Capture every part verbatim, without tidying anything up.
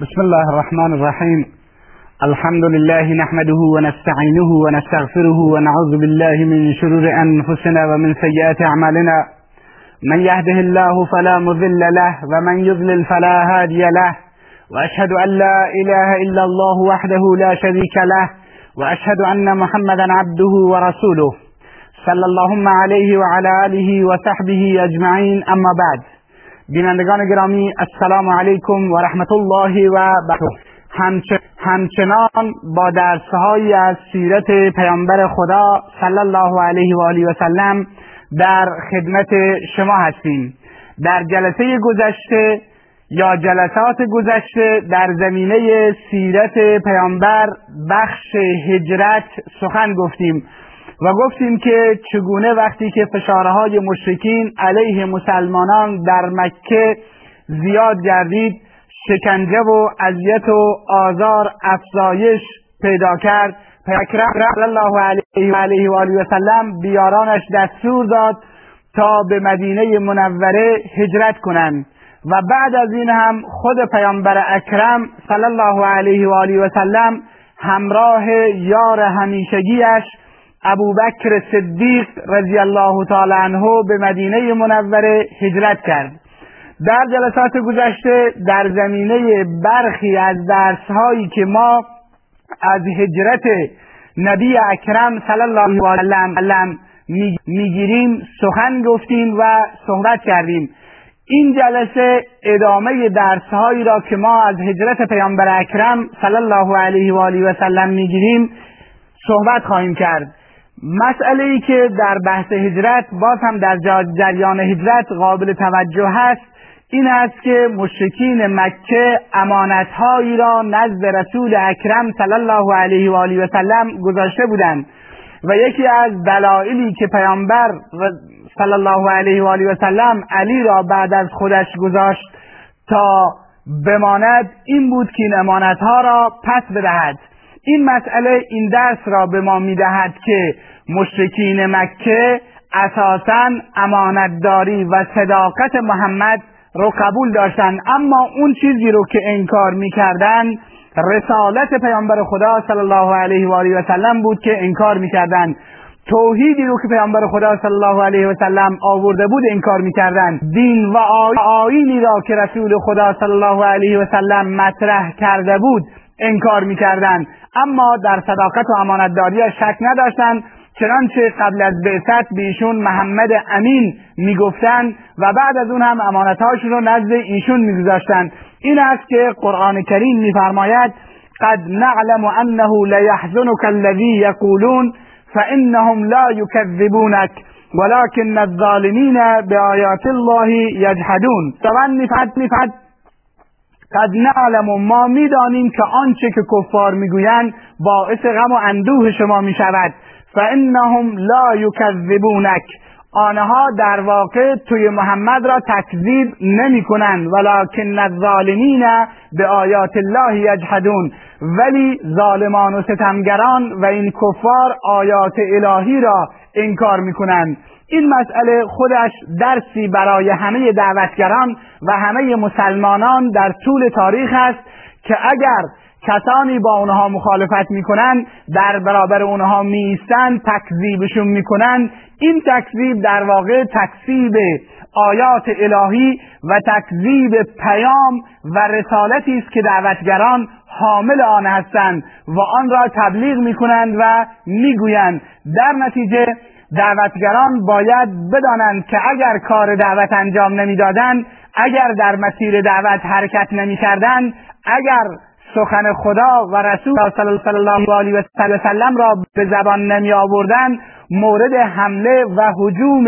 بسم الله الرحمن الرحيم. الحمد لله نحمده ونستعينه ونستغفره ونعوذ بالله من شرور أنفسنا ومن سيئات أعمالنا. من يهده الله فلا مضل له ومن يضلل فلا هادي له. وأشهد أن لا إله إلا الله وحده لا شريك له وأشهد أن محمدا عبده ورسوله صلى اللهم عليه وعلى آله وصحبه أجمعين. أما بعد، بینندگان گرامی، السلام علیکم و رحمت الله و برکاته. همچنان با درس‌هایی از سیرت پیامبر خدا صلی الله علیه و آله و سلم در خدمت شما هستیم. در جلسه گذشته یا جلسات گذشته در زمینه سیرت پیامبر بخش هجرت سخن گفتیم و گفتیم که چگونه وقتی که فشارهای مشرکین علیه مسلمانان در مکه زیاد گردید، شکنجه و اذیت و آزار افزایش پیدا کرد، پیامبر صلی الله علیه و آله و آله و سلم بیارانش دستور داد تا به مدینه منوره هجرت کنند و بعد از این هم خود پیامبر اکرم صلی الله علیه و آله و سلم همراه یار همیشگیش ابوبکر صدیق رضی الله تعالی عنه به مدینه منوره هجرت کرد. در جلسات گذشته در زمینه برخی از درس‌هایی که ما از هجرت نبی اکرم صلی الله علیه و آله میگیریم سخن گفتیم و صحبت کردیم. این جلسه ادامه درس‌هایی را که ما از هجرت پیامبر اکرم صلی الله علیه و آله و سلم میگیریم صحبت خواهیم کرد. مسئله ای که در بحث هجرت باز هم در جریان هجرت قابل توجه هست این است که مشرکین مکه امانتهایی را نزد رسول اکرم صلی الله علیه و آله و سلم گذاشته بودند و یکی از دلایلی که پیامبر صلی الله علیه و آله و سلم علی را بعد از خودش گذاشت تا بماند این بود که این امانتها را پس بدهد. این مسئله این درس را به ما میدهد که مشرکین مکه اساساً امانتداری و صداقت محمد رو قبول داشتند، اما اون چیزی رو که انکار میکردند رسالت پیامبر خدا صلی الله علیه و آله و سلم بود که انکار میکردند، توحیدی رو که پیامبر خدا صلی الله علیه و سلم آورده بود انکار میکردند، دین و آیینی را که رسول خدا صلی الله علیه و سلم مطرح کرده بود انکار میکردند، اما در صداقت و امانتداری شک نداشتند، چنانچه قبل از بعثت به ایشون محمد امین میگفتند و بعد از اون هم امانتهاشون رو نزد ایشون میگذاشتند. این است که قرآن کریم میفرماید قد نعلم انه لیحزنک الذی یقولون فانهم لا یکذبونک ولکن الظالمین بآیات الله یجحدون. طبعا میفهمد میفهمد قد نعلم، ما میدانیم که آنچه که کفار میگویند باعث غم و اندوه شما میشود. فانهم لا یکذبونک، آنها در واقع توی محمد را تکذیب نمی کنند. ولکن الظالمین به آیات الله یجحدون، ولی ظالمان و ستمگران و این کفار آیات الهی را انکار می کنند. این مسئله خودش درسی برای همه دعوتگران و همه مسلمانان در طول تاریخ است که اگر کسانی با اونها مخالفت میکنن، در برابر اونها می ایستن، تکذیبشون میکنن، این تکذیب در واقع تکذیب آیات الهی و تکذیب پیام و رسالتی است که دعوتگران حامل آن هستند و آن را تبلیغ میکنند و میگویند. در نتیجه دعوتگران باید بدانند که اگر کار دعوت انجام نمیدادند، اگر در مسیر دعوت حرکت نمیکردند، اگر سخن خدا و رسول صلی الله علیه و سلم را به زبان نمی آوردند، مورد حمله و هجوم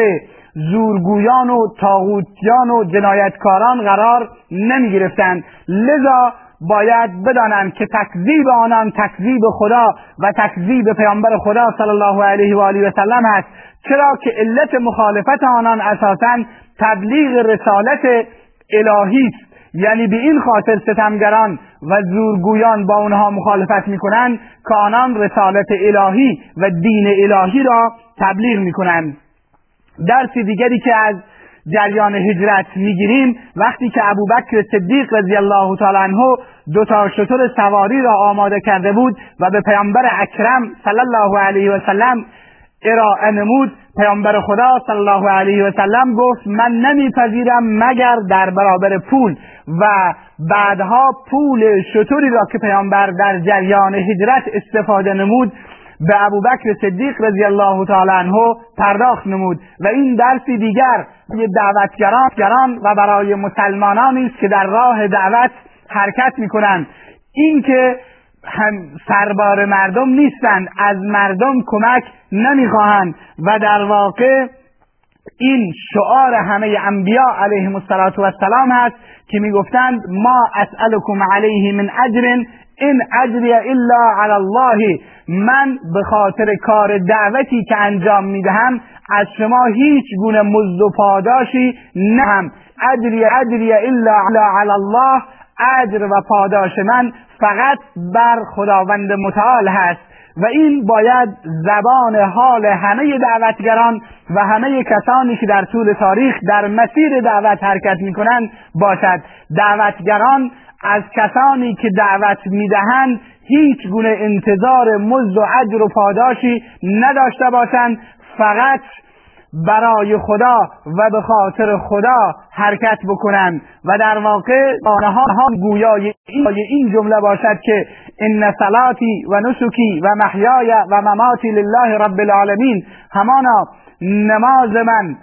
زورگویان و طاغوتیان و جنایتکاران قرار نمی گرفتند. لذا باید بدانند که تکذیب آنان تکذیب خدا و تکذیب پیامبر خدا صلی الله علیه و آله و سلم است، چرا که علت مخالفت آنان اساساً تبلیغ رسالت الهی است. یعنی به این خاطر ستمگران و زورگویان با آنها مخالفت میکنند که آنان رسالت الهی و دین الهی را تبلیغ میکنند. درسی دیگری که از جریان هجرت میگیریم، وقتی که ابوبکر صدیق رضی الله تعالی عنه دو تا شتر سواری را آماده کرده بود و به پیامبر اکرم صلی الله علیه و سلم ارائه نمود، پیامبر خدا صلی الله علیه و سلم گفت من نمیپذیرم مگر در برابر پول، و بعدها پول شتری را که پیامبر در جریان هجرت استفاده نمود به ابوبکر صدیق رضی الله تعالی عنه پرداخت نمود. و این درسی دیگر برای دعوتگران و برای مسلمانانی است که در راه دعوت حرکت میکنند، این که هم سربار مردم نیستند، از مردم کمک نمیخواهند، و در واقع این شعار همه انبیا علیهم السلام هست که میگفتند ما اسألکم علیه من اجر این اجری الا علی الله، من به خاطر کار دعوتی که انجام میدهم از شما هیچ گونه مزد و پاداشی نهم، اجری اجری الا علی الله، اجر و پاداش من فقط بر خداوند متعال هست. و این باید زبان حال همه دعوتگران و همه کسانی که در طول تاریخ در مسیر دعوت حرکت میکنند باشد. دعوتگران از کسانی که دعوت میدهند هیچ گونه انتظار مزد و اجر و پاداشی نداشته باشند، فقط برای خدا و به خاطر خدا حرکت بکنند. و در واقع آنها گویای این جمله باشد که ان صلاتی و نسکی و محیای و مماتی لله رب العالمین، همانا نماز من،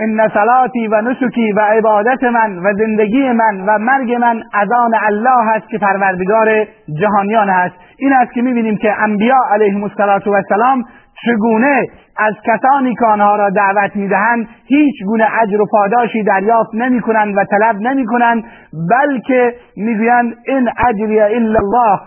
ان صلاتی و نسکی و عبادت من و زندگی من و مرگ من از آن الله هست که پروردگار جهانیان هست. این است که می‌بینیم که انبیا علیهم السلام چگونه از کسانی که آنها را دعوت می‌دهند هیچ گونه اجر و پاداشی دریافت نمی‌کنند و طلب نمی‌کنند، بلکه می‌گویند این اجری الا الله،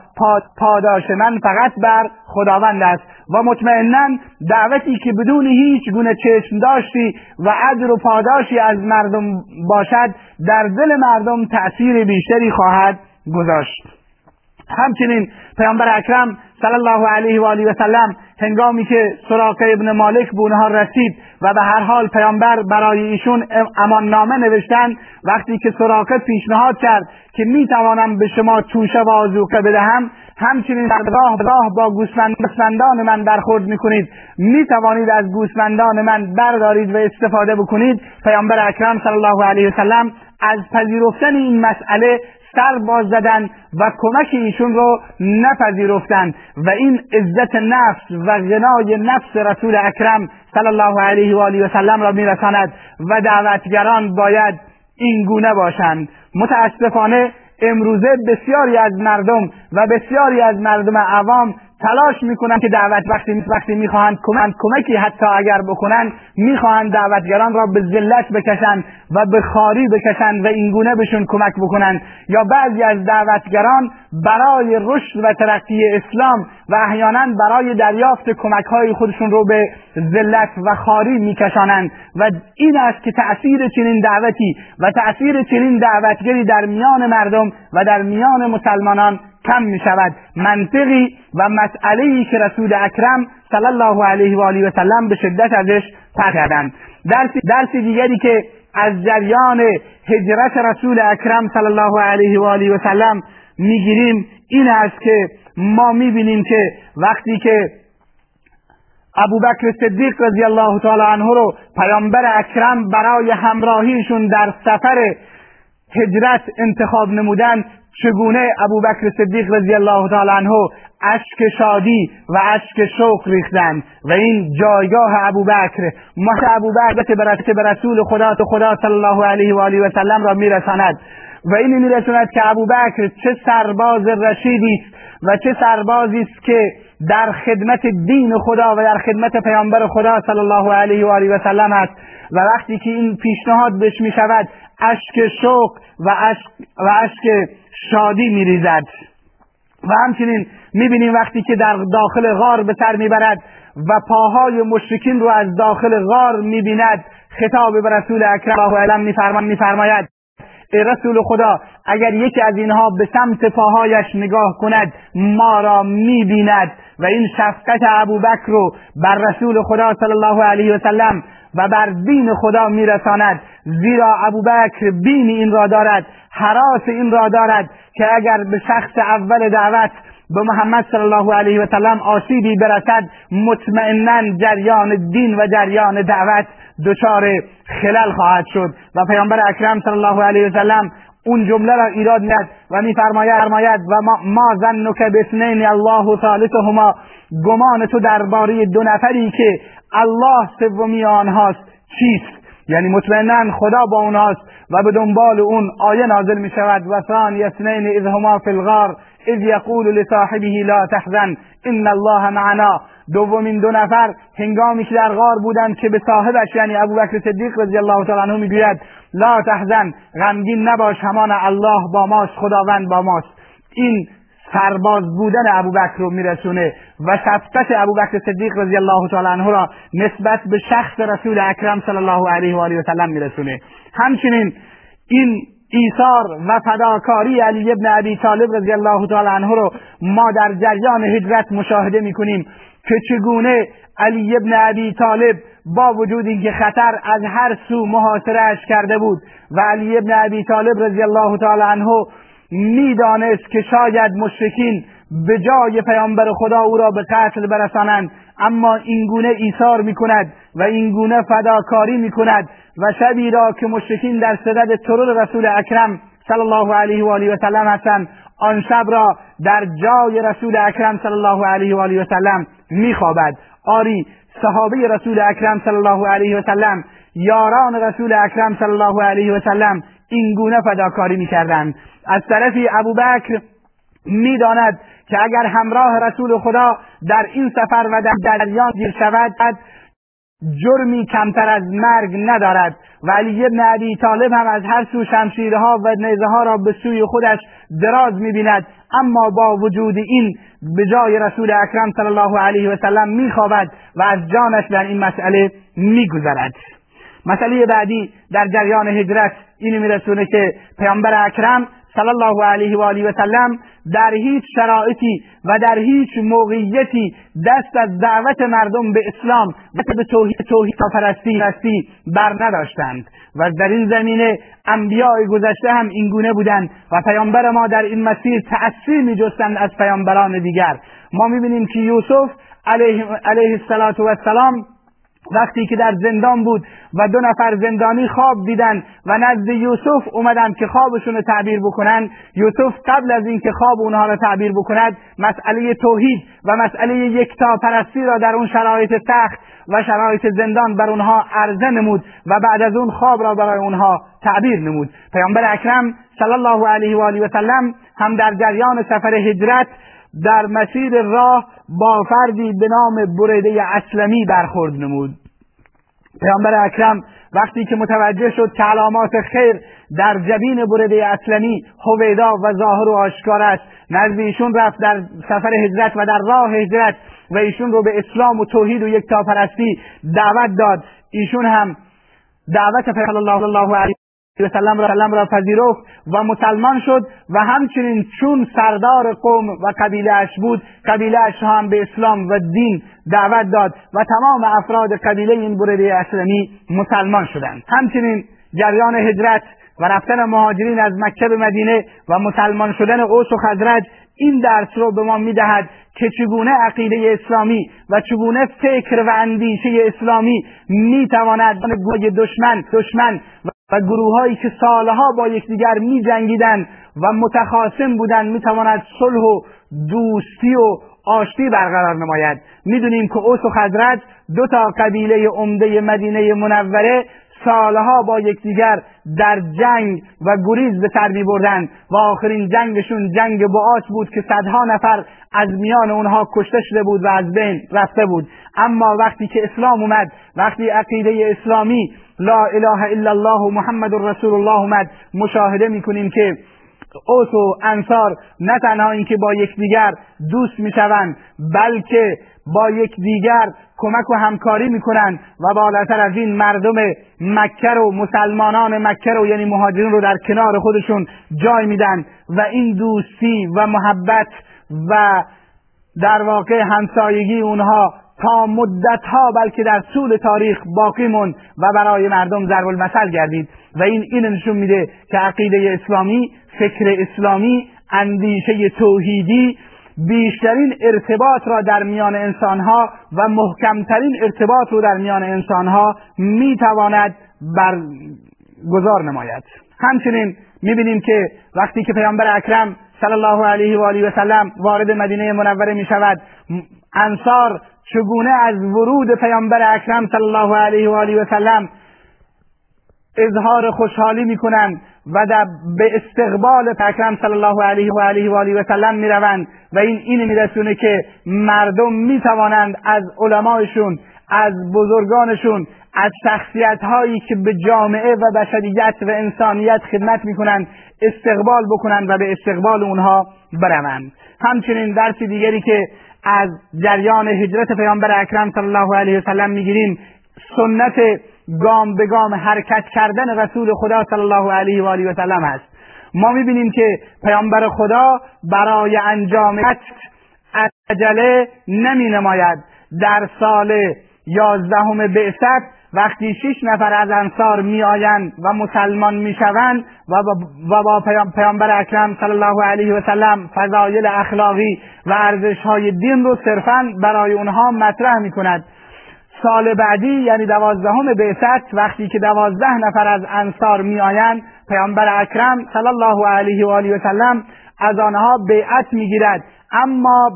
پاداش من فقط بر خداوند است. و مطمئناً دعوتی که بدون هیچ گونه چشم داشتی و اجر و پاداشی از مردم باشد در دل مردم تأثیر بیشتری خواهد گذاشت. همچنین پیامبر اکرم صلی الله علیه و آله و سلم هنگامی که سراقه ابن مالک به اونها رسید و به هر حال پیامبر برای ایشون امان نامه نوشتن، وقتی که سراقه پیشنهاد کرد که میتوانم به شما توشه و آذوقه بدهم، همچنین در راه راه با گوسفندان من برخورد میکنید، میتوانید از گوسفندان من بردارید و استفاده بکنید، پیامبر اکرم صلی الله علیه و سلم از پذیرفتن این مسئله سر باز زدن و کمک ایشون رو نپذیرفتن. و این عزت نفس و غنای نفس رسول اکرم صلی الله علیه و آله و سلم را میرساند، و دعوتگران باید این گونه باشند. متاسفانه امروزه بسیاری از مردم و بسیاری از مردم عوام تلاش میکنند که دعوت وقتی وقتی میخواهند کمکی حتی اگر بکنند، میخواهند دعوتگران را به ذلت بکشند و به خواری بکشند و اینگونه بهشون کمک بکنند. یا بعضی از دعوتگران برای رشد و ترقی اسلام و احیانا برای دریافت کمکهای خودشون رو به ذلت و خواری میکشانند، و این است که تأثیر چنین دعوتی و تأثیر چنین دعوتگری در میان مردم و در میان مسلمانان کم می شود. منطقی و مسئله‌ای که رسول اکرم صلی الله علیه و آله و سلم به شدت ازش پرهیزند. درسی درسی دیگری که از جریان هجرت رسول اکرم صلی الله علیه و آله و سلم میگیریم این است که ما میبینیم که وقتی که ابوبکر صدیق رضی الله تعالی عنه رو پیامبر اکرم برای همراهیشون در سفر هجرت انتخاب نمودند، چگونه ابوبکر صدیق رضی الله تعالی عنه اشک شادی و اشک شوق ریختند. و این جایگاه ابوبکر، مهر ابوبکر برکت به رسول خدا تو خدا صلی الله علیه و آله و سلم را میرساند، و این میرساند که ابوبکر چه سرباز رشیدی است و چه سربازی است که در خدمت دین خدا و در خدمت پیامبر خدا صلی الله علیه و آله و سلم است. و وقتی که این پیشنهاد بهش می شود اشک شوق و اشک و اشک شادی می ریزد. و همچنین می بینیم وقتی که در داخل غار به سر می برد و پاهای مشرکین رو از داخل غار می بیند، خطاب به رسول اکرم صلی الله علیه و آله می فرماید ای رسول خدا، اگر یکی از اینها به سمت پاهایش نگاه کند ما را میبیند. و این شفقت ابوبکر رو بر رسول خدا صلی الله علیه و سلم و بر دین خدا میرساند، زیرا ابوبکر بین این را دارد، حراس این را دارد که اگر به شخص اول دعوت به محمد صلی الله علیه و سلم آسیبی برسد مطمئناً جریان دین و جریان دعوت دچار خلل خواهد شد. و پیامبر اکرم صلی الله علیه و سلم اون جمله را ایراد ندهد و می‌فرماید و ما, ما ظنک باثنین الله ثالثهما، گمان تو درباره دو نفری که الله سومی آنهاست چیست؟ یعنی مطمئنا خدا با اونهاست و به دنبال اون آیه نازل می شود و ثانی اثنین اذ هما فی الغار اذ یقول لصاحبه لا تحزن ان الله معنا. دومین دو نفر هنگامی که در غار بودند که به صاحبش یعنی ابوبکر صدیق رضی الله تعالی عنه می گوید لا تحزن، غمگین نباش، همان الله با ماست، خداوند با ماست. این سرباز بودن ابوبکر رو میرسونه و شفقت ابوبکر صدیق رضی الله تعالی عنه را نسبت به شخص رسول اکرم صلی الله علیه و آله و سلم میرسونه. همچنین این ایثار و فداکاری علی ابن ابی طالب رضی الله تعالی عنه رو ما در جریان هجرت مشاهده میکنیم که چگونه علی ابن ابی طالب با وجود اینکه خطر از هر سو محاصره‌اش کرده بود و علی ابن ابی طالب رضی الله تعالی عنه میدانست که شاید مشرکین به جای پیامبر خدا او را به قتل برسانند، اما اینگونه ایثار میکند و اینگونه فداکاری میکند و شبی را که مشرکین در صدد ترور رسول اکرم صلی الله علیه و آله و سلم هستند آن شب را در جای رسول اکرم صلی الله علیه و آله و سلم میخوابد. آری صحابه رسول اکرم صلی الله علیه و سلم، یاران رسول اکرم صلی الله علیه و سلم این گونه فداکاری میکردند. از طرفی ابوبکر میداند که اگر همراه رسول خدا در این سفر و در دریا گیر شود جرمی کمتر از مرگ ندارد. و علی بن ابی طالب هم از هر سو شمشیرها و نیزه ها را به سوی خودش دراز میبیند، اما با وجود این به جای رسول اکرم صلی الله علیه و سلم میخوابد و از جانش در این مسئله میگذرد. مسئله بعدی در جریان هجرت اینو میرسونه که پیامبر اکرم صلی الله علیه و آله و سلم در هیچ شرایطی و در هیچ موقعیتی دست از دعوت مردم به اسلام و به توحید توحید پرستی بر نداشتند و در این زمینه انبیای گذشته هم اینگونه بودند و پیامبر ما در این مسیر تأثیر می‌جستند از پیامبران دیگر. ما می‌بینیم که یوسف علیه علیه السلام وقتی که در زندان بود و دو نفر زندانی خواب دیدن و نزد یوسف اومدن که خوابشون رو تعبیر بکنن، یوسف قبل از اینکه خواب اونها رو تعبیر بکند مسئله توحید و مسئله یکتاپرستی را در اون شرایط سخت و شرایط زندان بر اونها عرضه نمود و بعد از اون خواب را برای اونها تعبیر نمود. پیامبر اکرم صلی الله علیه و آله و سلم هم در جریان سفر هجرت در مسیر راه با فردی به نام بریده اسلمی برخورد نمود. پیامبر اکرم وقتی که متوجه شد که علامات خیر در جبین بریده اسلمی هویدا و ظاهر و آشکار است، نزد ایشون رفت در سفر هجرت و در راه هجرت و ایشون رو به اسلام و توحید و یکتاپرستی دعوت داد. ایشون هم دعوت پیامبر صلی الله علیه سلام را سلام را پذیرفت و مسلمان شد و همچنین چون سردار قوم و قبیله اش بود قبیله اش هم به اسلام و دین دعوت داد و تمام افراد قبیله این بریده اسلمی مسلمان شدند. همچنین جریان هجرت و رفتن مهاجرین از مکه به مدینه و مسلمان شدن اوس و خزرج این درس رو به ما میدهد که چگونه عقیده اسلامی و چگونه فکر و اندیشه اسلامی میتواند گروه دشمن دشمن و گروه‌هایی که سالها با یکدیگر می‌جنگیدند و متخاصم بودند می‌تواند صلح و دوستی و آشتی برقرار نماید. می‌دونیم که اوس و خزرج دو تا قبیله عمده مدینه منوره سالها با یکدیگر در جنگ و گریز به سر می‌بردند و آخرین جنگشون جنگ بعاث بود که صدها نفر از میان اونها کشته شده بود و از بین رفته بود. اما وقتی که اسلام اومد، وقتی عقیده اسلامی لا اله الا الله محمد رسول الله اومد، مشاهده میکنیم که اوس و انصار نه تنها اینکه با یکدیگر دوست میشوند بلکه با یکدیگر کمک و همکاری میکنن و بالاتر از این مردم مکه رو، مسلمانان مکه رو، یعنی مهاجرین رو در کنار خودشون جای میدن و این دوستی و محبت و در واقع همسایگی اونها تا مدت ها بلکه در طول تاریخ باقی موند و برای مردم ضرب المثل گردید. و این این نشون میده که عقیده اسلامی، فکر اسلامی، اندیشه توحیدی بیشترین ارتباط را در میان انسانها و محکمترین ارتباط را در میان انسانها میتواند برگزار نماید. همچنین میبینیم که وقتی که پیامبر اکرم صلی الله علیه و آله و سلم وارد مدینه منوره میشود، انصار چگونه از ورود پیامبر اکرم صلی الله علیه و آله و سلم اظهار خوشحالی میکنند و در به استقبال اکرم صلی الله علیه و آله و آله و سلم میروند و این این میرسونه که مردم میتوانند از علمایشون، از بزرگانشون، از شخصیت هایی که به جامعه و بشریت و انسانیت خدمت میکنند استقبال بکنند و به استقبال اونها بروند. همچنین درس دیگری که از جریان هجرت پیامبر اکرم صلی الله علیه و سلم میگیریم سنت گام به گام حرکت کردن رسول خدا صلی الله علیه و آله و سلم است. ما میبینیم که پیامبر خدا برای انجام عجله نمی نماید. در سال یازدهم بعثت وقتی شش نفر از انصار می آیند و مسلمان می شوند و با پیامبر اکرم صلی الله علیه و سلم فضایل اخلاقی و ارزش های دین رو صرفاً برای اونها مطرح می کند. سال بعدی یعنی دوازدهم بعثت وقتی که دوازده نفر از انصار می آیند، پیامبر اکرم صلی الله علیه و آله و سلم از آنها بیعت می گیرد، اما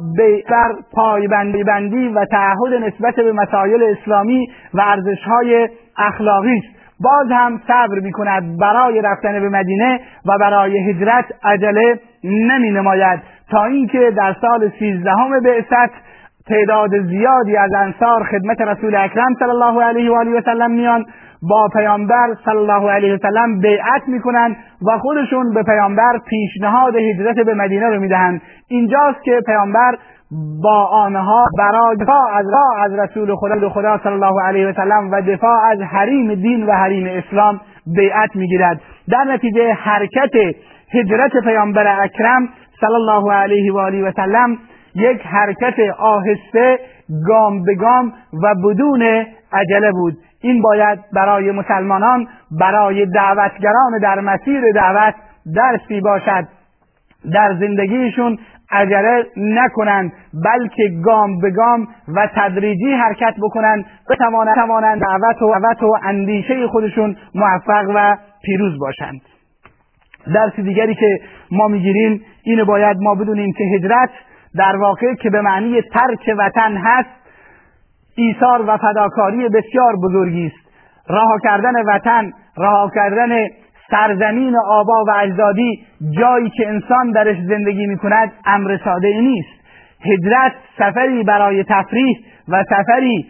بر پایبندی بندی و تعهد نسبت به مسائل اسلامی و ارزش‌های اخلاقی است. باز هم صبر می‌کند، برای رفتن به مدینه و برای هجرت عجله نمی‌نماید تا اینکه در سال سیزدهم بعثت تعداد زیادی از انصار خدمت رسول اکرم صلی الله علیه و آله و سلم میان، با پیامبر صلی الله علیه و سلم بیعت میکنند و خودشون به پیامبر پیشنهاد هجرت به مدینه رو میدهند. اینجاست که پیامبر با آنها برای دفاع از راه از رسول خدا, خدا صلی الله علیه و سلم و دفاع از حریم دین و حریم اسلام بیعت میگیرد. در نتیجه حرکت هجرت پیامبر اکرم صلی الله علیه و آله و سلم یک حرکت آهسته، گام به گام و بدون عجله بود. این باید برای مسلمانان، برای دعوتگران در مسیر دعوت درسی باشد. در زندگیشون عجله نکنند، بلکه گام به گام و تدریجی حرکت بکنند بتوانند دعوت و دعوت و اندیشه خودشون موفق و پیروز باشند. درس دیگری که ما میگیریم اینه، باید ما بدونیم که هجرت در واقع که به معنی ترک وطن هست، ایثار و فداکاری بسیار بزرگی است. رها کردن وطن، رها کردن سرزمین آبا و اجدادی، جایی که انسان درش زندگی می کند، امر ساده نیست. هجرت سفری برای تفریح و سفری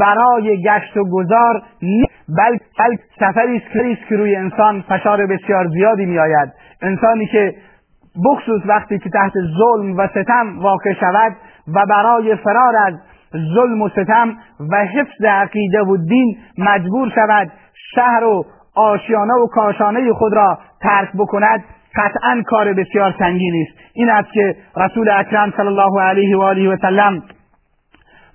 برای گشت و گذار نیست، بلکه سفری است که روی انسان فشار بسیار زیادی می آید. انسانی که بخصوص وقتی که تحت ظلم و ستم واقع شود و برای فرار از ظلم و ستم و حفظ عقیده و دین مجبور شود شهر و آشیانه و کاشانه خود را ترک بکند، قطعاً کار بسیار سنگینی است. این است که رسول اکرم صلی الله علیه و آله و سلم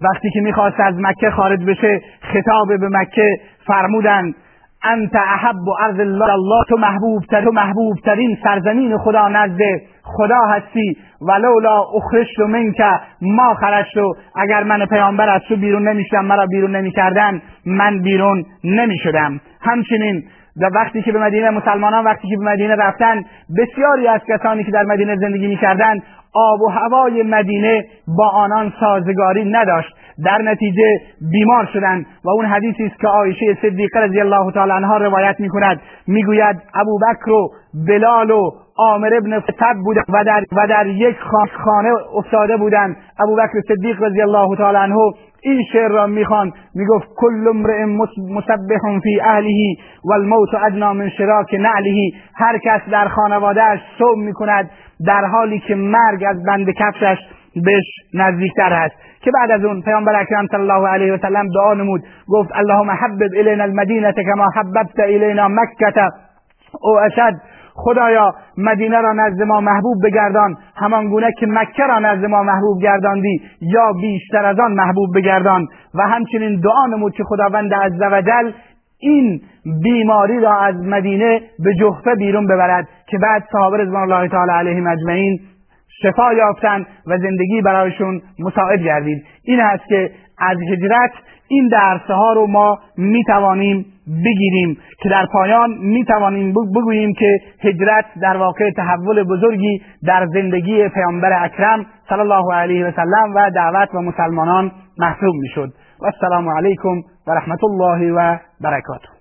وقتی که میخواست از مکه خارج بشه، خطاب به مکه فرمودند انت احب ارض الله، الله تو محبوب تر تو محبوب ترین سرزمین خدا نزد خدا هستی، ولولا اخرجت منک ما خرجت، اگر من پیامبر از تو بیرون نمیشدم، مرا بیرون نمیکردن، من بیرون نمیشدم. همچنین در وقتی که به مدینه مسلمانان وقتی که به مدینه رفتن، بسیاری از کسانی که در مدینه زندگی میکردند آب و هوای مدینه با آنان سازگاری نداشت، در نتیجه بیمار شدند و اون حدیثی است که عایشه صدیقه رضی الله تعالی عنها روایت میکند، میگوید ابوبکر و بلال و عامر ابن خطاب بودند و در و در یک خانه افتاده بودند. ابوبکر صدیق رضی الله تعالی عنه این شعر را میخواند، میگفت کل امرئ مسبح فی اهله والموت ادنی من شراک نعله، هر کس در خانوادهش صوم میکند در حالی که مرگ از بند کفشش بهش نزدیکتر هست که بعد از اون پیامبر اکرم صلی الله علیه و سلم دعا نمود، گفت اللهم حبب الینا المدینه کما حببت الینا مکه او اشد، خدایا مدینه را نزد ما محبوب بگردان همان گونه که مکه را نزد ما محبوب گرداندی یا بیشتر از آن محبوب بگردان. و همچنین دعا نمود که خداوند عزوجل این بیماری را از مدینه به جحفه بیرون ببرد که بعد صحابه رضوان الله تعالی علیهم اجمعین شفا یافتند و زندگی برایشون مساعد گردید. این است که از هجرت این درس ها رو ما می توانیم بگیریم که در پایان می توانیم بگوییم که هجرت در واقع تحول بزرگی در زندگی پیامبر اکرم صلی الله علیه و سلم و دعوت و مسلمانان محسوب می شد. و السلام علیکم و رحمت الله و برکاته.